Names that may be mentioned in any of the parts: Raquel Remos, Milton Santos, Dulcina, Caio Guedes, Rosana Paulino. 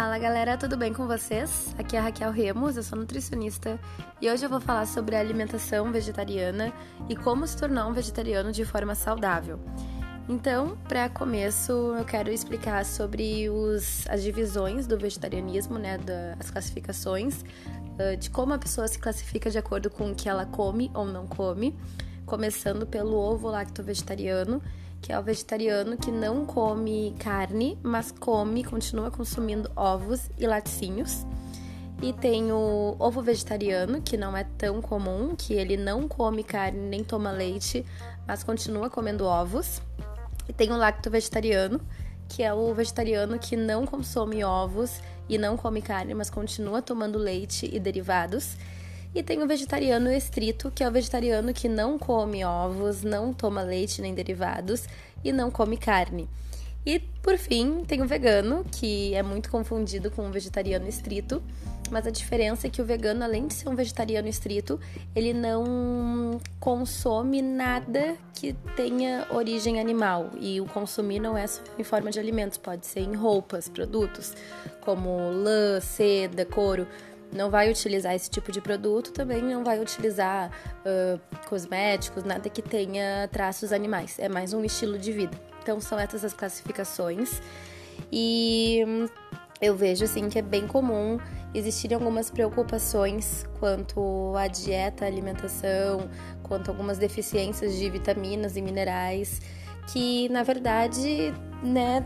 Fala galera, tudo bem com vocês? Aqui é a Raquel Remos, eu sou nutricionista e hoje eu vou falar sobre a alimentação vegetariana e como se tornar um vegetariano de forma saudável. Então, para começo, eu quero explicar sobre as divisões do vegetarianismo, né, as classificações, de como a pessoa se classifica de acordo com o que ela come ou não come, começando pelo ovo-lacto-vegetariano, que é o vegetariano que não come carne, mas continua consumindo ovos e laticínios. E tem o ovo vegetariano, que não é tão comum, que ele não come carne nem toma leite, mas continua comendo ovos. E tem o lacto vegetariano, que é o vegetariano que não consome ovos e não come carne, mas continua tomando leite e derivados. E tem o vegetariano estrito, que é o vegetariano que não come ovos, não toma leite nem derivados e não come carne. E, por fim, tem o vegano, que é muito confundido com o vegetariano estrito, mas a diferença é que o vegano, além de ser um vegetariano estrito, ele não consome nada que tenha origem animal. E o consumir não é só em forma de alimentos, pode ser em roupas, produtos, como lã, seda, couro. Não vai utilizar esse tipo de produto, também não vai utilizar cosméticos, nada que tenha traços animais. É mais um estilo de vida. Então, são essas as classificações. E eu vejo, assim, que é bem comum existirem algumas preocupações quanto à dieta, à alimentação, quanto a algumas deficiências de vitaminas e minerais, que, na verdade, né,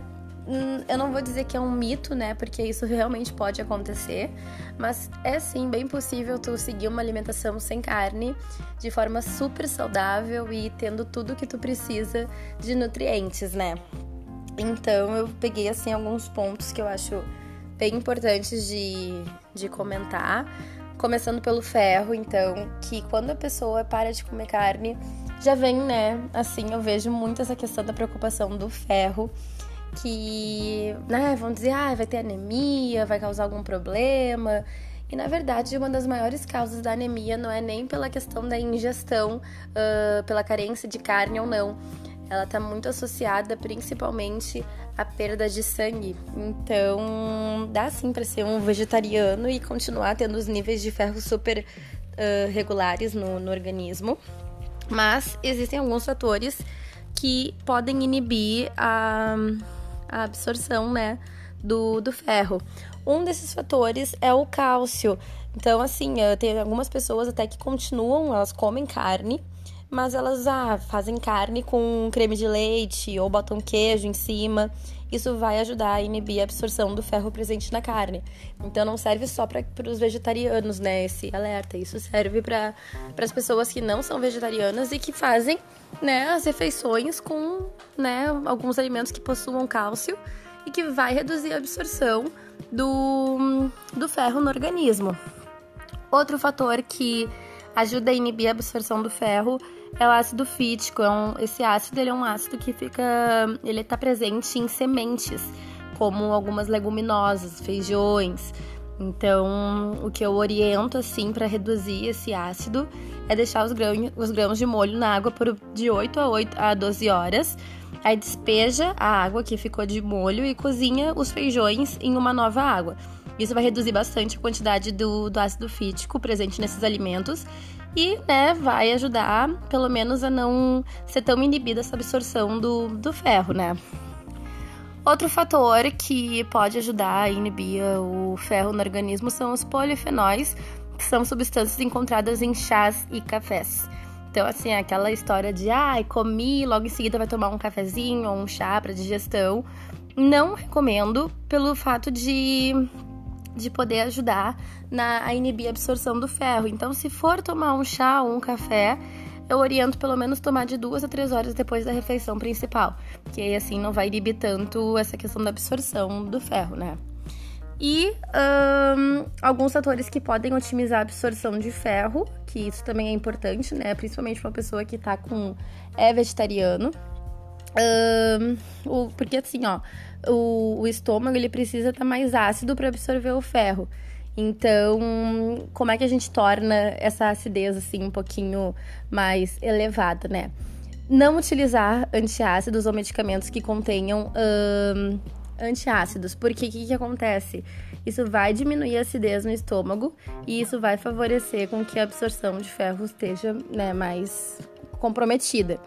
eu não vou dizer que é um mito, né, porque isso realmente pode acontecer, mas é sim bem possível tu seguir uma alimentação sem carne de forma super saudável e tendo tudo que tu precisa de nutrientes, né? Então eu peguei assim alguns pontos que eu acho bem importantes de comentar, começando pelo ferro, então, que quando a pessoa para de comer carne, já vem, né, assim, eu vejo muito essa questão da preocupação do ferro, que, né, vão dizer, vai ter anemia, vai causar algum problema. E, na verdade, uma das maiores causas da anemia não é nem pela questão da ingestão, pela carência de carne ou não. Ela está muito associada, principalmente, à perda de sangue. Então, dá sim para ser um vegetariano e continuar tendo os níveis de ferro super regulares no organismo. Mas existem alguns fatores que podem inibir a absorção, né, do ferro. Um desses fatores é o cálcio. Então, assim, tem algumas pessoas até que continuam, elas comem carne, mas elas fazem carne com creme de leite ou botam queijo em cima. Isso vai ajudar a inibir a absorção do ferro presente na carne. Então, não serve só para os vegetarianos, né, esse alerta. Isso serve para as pessoas que não são vegetarianas e que fazem, né, as refeições com, né, alguns alimentos que possuam cálcio e que vai reduzir a absorção do ferro no organismo. Outro fator que ajuda a inibir a absorção do ferro é o ácido fítico. Esse ácido, ele é um ácido que ele está presente em sementes, como algumas leguminosas, feijões. Então, o que eu oriento, assim, para reduzir esse ácido é deixar os grãos de molho na água por de 8 a 12 horas. Aí despeja a água que ficou de molho e cozinha os feijões em uma nova água. Isso vai reduzir bastante a quantidade do ácido fítico presente nesses alimentos e, né, vai ajudar, pelo menos, a não ser tão inibida essa absorção do ferro, né? Outro fator que pode ajudar a inibir o ferro no organismo são os polifenóis, que são substâncias encontradas em chás e cafés. Então, assim, aquela história de, comi, logo em seguida vai tomar um cafezinho ou um chá para digestão, não recomendo pelo fato de poder ajudar a inibir a absorção do ferro. Então, se for tomar um chá ou um café, eu oriento pelo menos tomar de 2 a 3 horas depois da refeição principal, porque assim não vai inibir tanto essa questão da absorção do ferro, né? E alguns fatores que podem otimizar a absorção de ferro, que isso também é importante, né? Principalmente para uma pessoa que é vegetariano. Porque assim, o estômago, ele precisa estar mais ácido para absorver o ferro. Então, como é que a gente torna essa acidez, assim, um pouquinho mais elevada, né? Não utilizar antiácidos ou medicamentos que contenham antiácidos, porque o que acontece? Isso vai diminuir a acidez no estômago e isso vai favorecer com que a absorção de ferro esteja, né, mais comprometida.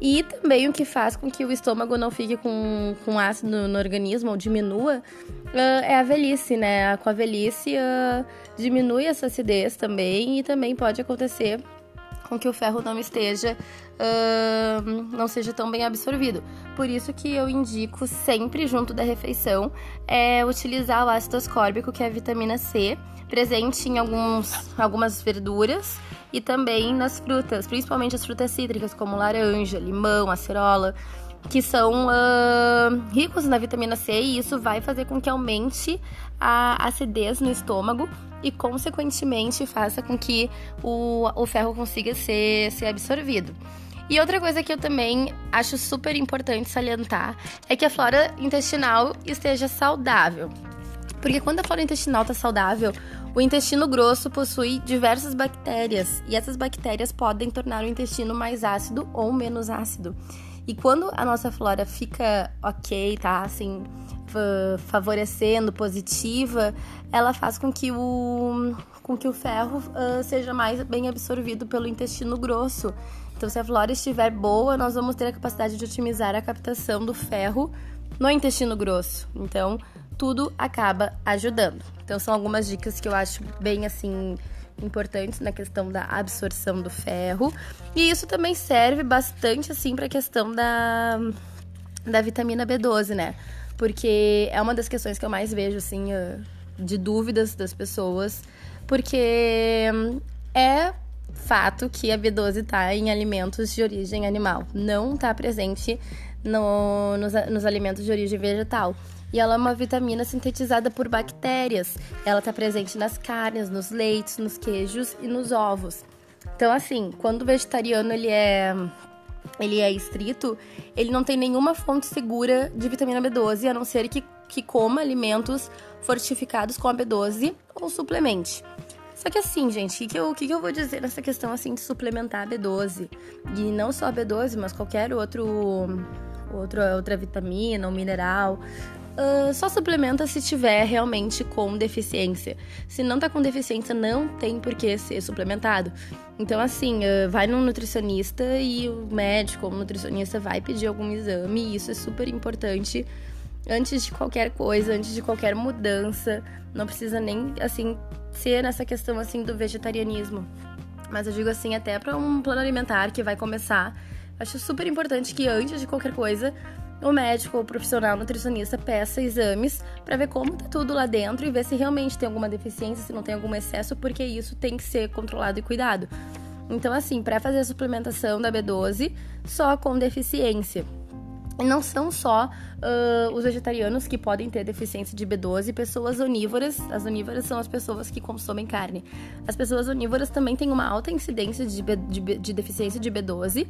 E também o que faz com que o estômago não fique com ácido no organismo ou diminua é a velhice, né? Com a velhice diminui essa acidez também, e também pode acontecer com que o ferro não esteja, não seja tão bem absorvido. Por isso que eu indico sempre, junto da refeição, utilizar o ácido ascórbico, que é a vitamina C, presente em algumas verduras e também nas frutas, principalmente as frutas cítricas, como laranja, limão, acerola, que são ricos na vitamina C, e isso vai fazer com que aumente a acidez no estômago e, consequentemente, faça com que o ferro consiga ser absorvido. E outra coisa que eu também acho super importante salientar é que a flora intestinal esteja saudável. Porque quando a flora intestinal está saudável, o intestino grosso possui diversas bactérias, e essas bactérias podem tornar o intestino mais ácido ou menos ácido. E quando a nossa flora fica ok, tá, assim, favorecendo, positiva, ela faz com que o ferro seja mais bem absorvido pelo intestino grosso. Então, se a flora estiver boa, nós vamos ter a capacidade de otimizar a captação do ferro no intestino grosso. Então, tudo acaba ajudando. Então, são algumas dicas que eu acho bem, assim, importantes na questão da absorção do ferro. E isso também serve bastante, assim, para a questão da vitamina B12, né? Porque é uma das questões que eu mais vejo, assim, de dúvidas das pessoas. Porque é fato que a B12 está em alimentos de origem animal. Não está presente nos alimentos de origem vegetal. E ela é uma vitamina sintetizada por bactérias. Ela está presente nas carnes, nos leites, nos queijos e nos ovos. Então, assim, quando o vegetariano ele é estrito, ele não tem nenhuma fonte segura de vitamina B12, a não ser que coma alimentos fortificados com a B12 ou suplemente. Só que, assim, gente, o que eu vou dizer nessa questão, assim, de suplementar a B12? E não só a B12, mas qualquer outra vitamina ou mineral. Só suplementa se tiver realmente com deficiência. Se não tá com deficiência, não tem por que ser suplementado. Então, assim, vai num nutricionista, e o médico ou o nutricionista vai pedir algum exame, e isso é super importante antes de qualquer coisa, antes de qualquer mudança. Não precisa nem, assim, ser nessa questão, assim, do vegetarianismo. Mas eu digo, assim, até para um plano alimentar que vai começar, acho super importante que, antes de qualquer coisa, o médico ou o profissional nutricionista peça exames para ver como tá tudo lá dentro e ver se realmente tem alguma deficiência, se não tem algum excesso, porque isso tem que ser controlado e cuidado. Então, assim, para fazer a suplementação da B12, só com deficiência. E não são só os vegetarianos que podem ter deficiência de B12, pessoas onívoras. As onívoras são as pessoas que consomem carne. As pessoas onívoras também têm uma alta incidência de deficiência de B12.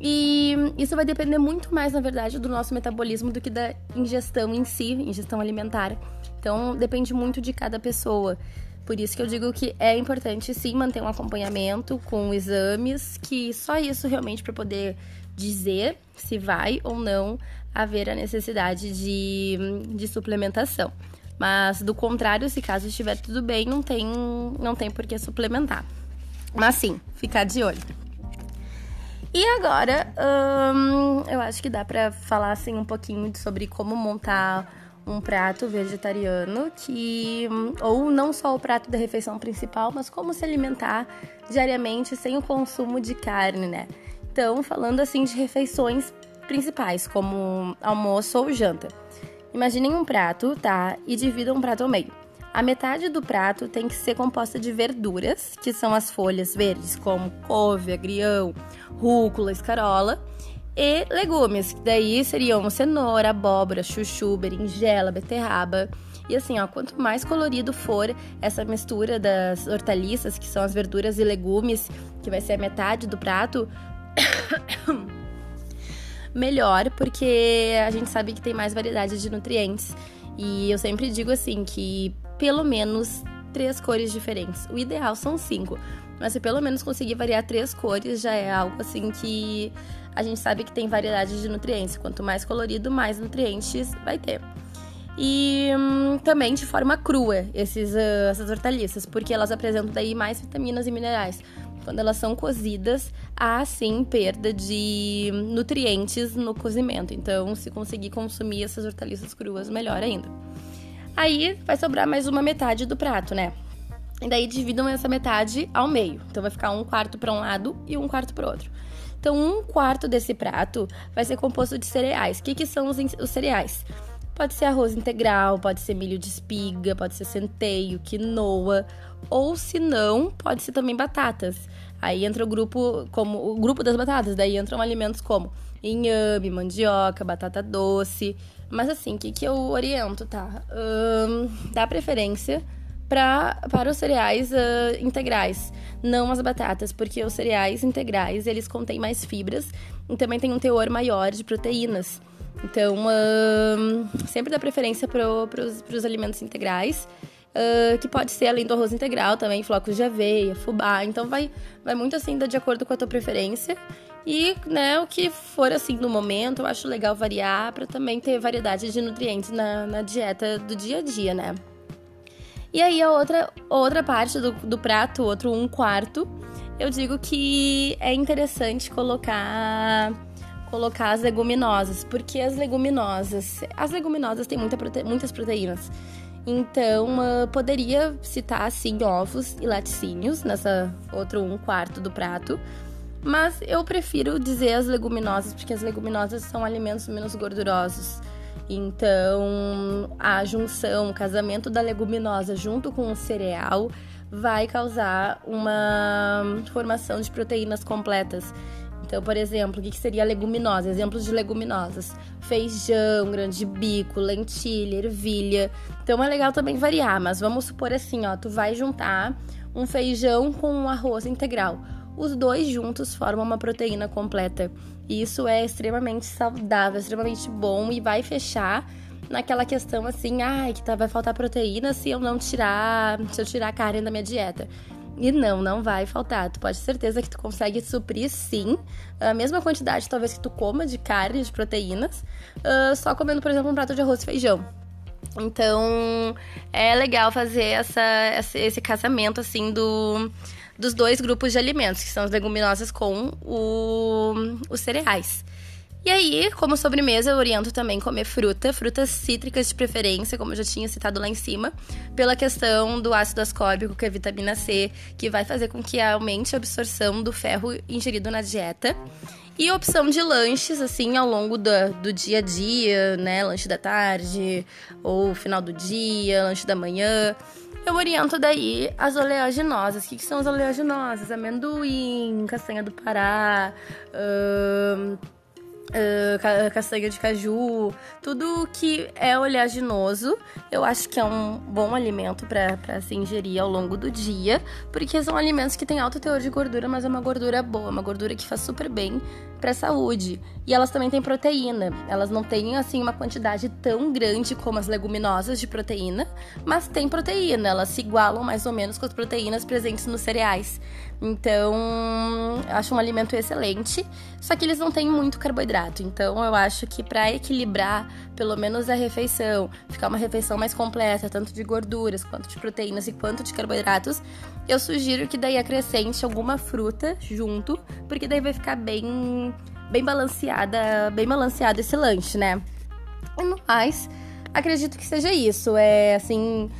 E isso vai depender muito mais, na verdade, do nosso metabolismo do que da ingestão em si, ingestão alimentar. Então, depende muito de cada pessoa. Por isso que eu digo que é importante, sim, manter um acompanhamento com exames, que só isso realmente para poder dizer se vai ou não haver a necessidade de suplementação. Mas, do contrário, se caso estiver tudo bem, não tem por que suplementar. Mas, sim, ficar de olho. E agora, eu acho que dá para falar, assim, um pouquinho sobre como montar um prato vegetariano, ou não só o prato da refeição principal, mas como se alimentar diariamente sem o consumo de carne, né? Então, falando, assim, de refeições principais, como almoço ou janta. Imaginem um prato, tá? E dividam um prato ao meio. A metade do prato tem que ser composta de verduras, que são as folhas verdes, como couve, agrião, rúcula, escarola, e legumes, que daí seriam cenoura, abóbora, chuchu, berinjela, beterraba. E, assim, ó, quanto mais colorido for essa mistura das hortaliças, que são as verduras e legumes, que vai ser a metade do prato, melhor, porque a gente sabe que tem mais variedade de nutrientes. E eu sempre digo, assim, que pelo menos 3 cores diferentes. O ideal são 5, mas se pelo menos conseguir variar 3 cores, já é algo, assim, que a gente sabe que tem variedade de nutrientes. Quanto mais colorido, mais nutrientes vai ter. e também de forma crua essas hortaliças, porque elas apresentam daí mais vitaminas e minerais. Quando elas são cozidas, há sim perda de nutrientes no cozimento, então se conseguir consumir essas hortaliças cruas, melhor ainda. Aí vai sobrar mais uma metade do prato, né? E daí dividam essa metade ao meio, então vai ficar 1/4 para um lado e 1/4 para o outro. Então 1/4 desse prato vai ser composto de cereais. O que são os cereais? Pode ser arroz integral, pode ser milho de espiga, pode ser centeio, quinoa, ou se não, pode ser também batatas. Aí entra o grupo das batatas, daí entram alimentos como inhame, mandioca, batata doce. Mas assim, o que eu oriento, tá? Dá preferência para os cereais integrais, não as batatas, porque os cereais integrais, eles contêm mais fibras e também tem um teor maior de proteínas. Então, sempre dá preferência para os alimentos integrais, que pode ser, além do arroz integral, também flocos de aveia, fubá. Então, vai muito assim, de acordo com a tua preferência. E, né, o que for assim no momento, eu acho legal variar para também ter variedade de nutrientes na dieta do dia a dia, né? E aí, a outra parte do prato, outro 1/4, eu digo que é interessante colocar as leguminosas, porque as leguminosas têm muitas proteínas. Então, poderia citar, assim, ovos e laticínios nessa outro 1/4 do prato, mas eu prefiro dizer as leguminosas, porque as leguminosas são alimentos menos gordurosos. Então, a junção, o casamento da leguminosa junto com o cereal vai causar uma formação de proteínas completas. Então, por exemplo, o que seria leguminosa? Exemplos de leguminosas: feijão, grão de bico, lentilha, ervilha. Então, é legal também variar, mas vamos supor assim, ó, tu vai juntar um feijão com um arroz integral. Os dois juntos formam uma proteína completa. E isso é extremamente saudável, extremamente bom e vai fechar naquela questão assim, vai faltar proteína se eu tirar a carne da minha dieta. E não vai faltar. Tu pode ter certeza que tu consegue suprir, sim, a mesma quantidade, talvez, que tu coma de carne, de proteínas, só comendo, por exemplo, um prato de arroz e feijão. Então, é legal fazer esse casamento, assim, dos dois grupos de alimentos, que são as leguminosas com os cereais. E aí, como sobremesa, eu oriento também comer frutas cítricas de preferência, como eu já tinha citado lá em cima, pela questão do ácido ascórbico, que é vitamina C, que vai fazer com que aumente a absorção do ferro ingerido na dieta. E opção de lanches, assim, ao longo do dia a dia, né, lanche da tarde, ou final do dia, lanche da manhã. Eu oriento daí as oleaginosas. O que são as oleaginosas? Amendoim, castanha do Pará, castanha de caju, tudo que é oleaginoso, eu acho que é um bom alimento para se ingerir ao longo do dia, porque são alimentos que têm alto teor de gordura, mas é uma gordura boa, uma gordura que faz super bem para a saúde. E elas também têm proteína. Elas não têm assim uma quantidade tão grande como as leguminosas de proteína, mas têm proteína. Elas se igualam mais ou menos com as proteínas presentes nos cereais. Então, eu acho um alimento excelente, só que eles não têm muito carboidrato. Então, eu acho que para equilibrar, pelo menos a refeição, ficar uma refeição mais completa, tanto de gorduras, quanto de proteínas e quanto de carboidratos, eu sugiro que daí acrescente alguma fruta junto, porque daí vai ficar bem balanceado esse lanche, né? Mas, acredito que seja isso. É assim,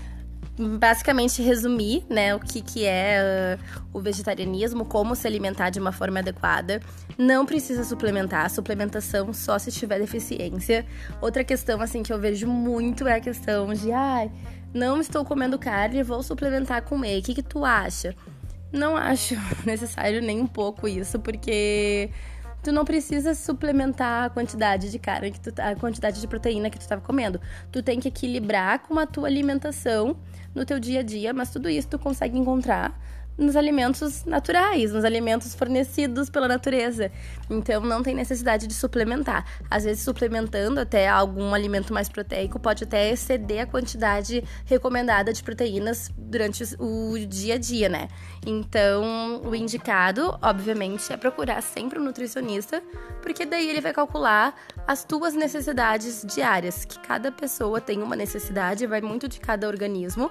basicamente resumir, né, o que é o vegetarianismo, como se alimentar de uma forma adequada. Não precisa suplementar, suplementação só se tiver deficiência. Outra questão, assim, que eu vejo muito é a questão de, não estou comendo carne, vou suplementar com whey, o que tu acha? Não acho necessário nem um pouco isso, porque tu não precisa suplementar a quantidade de carne, a quantidade de proteína que tu estava comendo. Tu tem que equilibrar com a tua alimentação no teu dia a dia, mas tudo isso tu consegue encontrar nos alimentos naturais, nos alimentos fornecidos pela natureza. Então, não tem necessidade de suplementar. Às vezes, suplementando até algum alimento mais proteico, pode até exceder a quantidade recomendada de proteínas durante o dia a dia, né? Então, o indicado, obviamente, é procurar sempre um nutricionista, porque daí ele vai calcular as tuas necessidades diárias, que cada pessoa tem uma necessidade, vai muito de cada organismo,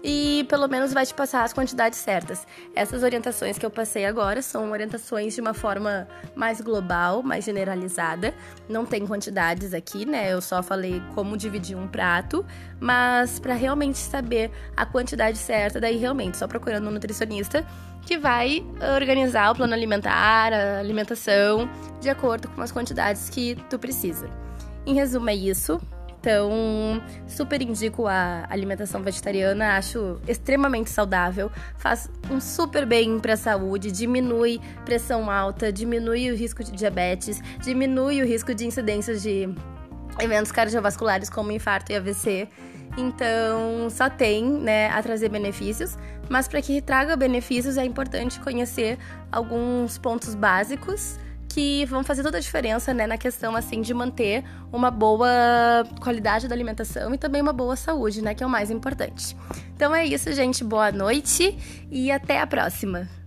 e pelo menos vai te passar as quantidades certas. Essas orientações que eu passei agora são orientações de uma forma mais global, mais generalizada. Não tem quantidades aqui, né? Eu só falei como dividir um prato, mas para realmente saber a quantidade certa, daí realmente só procurando um nutricionista que vai organizar o plano alimentar, a alimentação, de acordo com as quantidades que tu precisa. Em resumo, é isso. Então, super indico a alimentação vegetariana, acho extremamente saudável, faz um super bem para a saúde, diminui pressão alta, diminui o risco de diabetes, diminui o risco de incidências de eventos cardiovasculares como infarto e AVC. Então, só tem, né, a trazer benefícios, mas para que traga benefícios é importante conhecer alguns pontos básicos que vão fazer toda a diferença, né, na questão, assim, de manter uma boa qualidade da alimentação e também uma boa saúde, né, que é o mais importante. Então é isso, gente. Boa noite e até a próxima!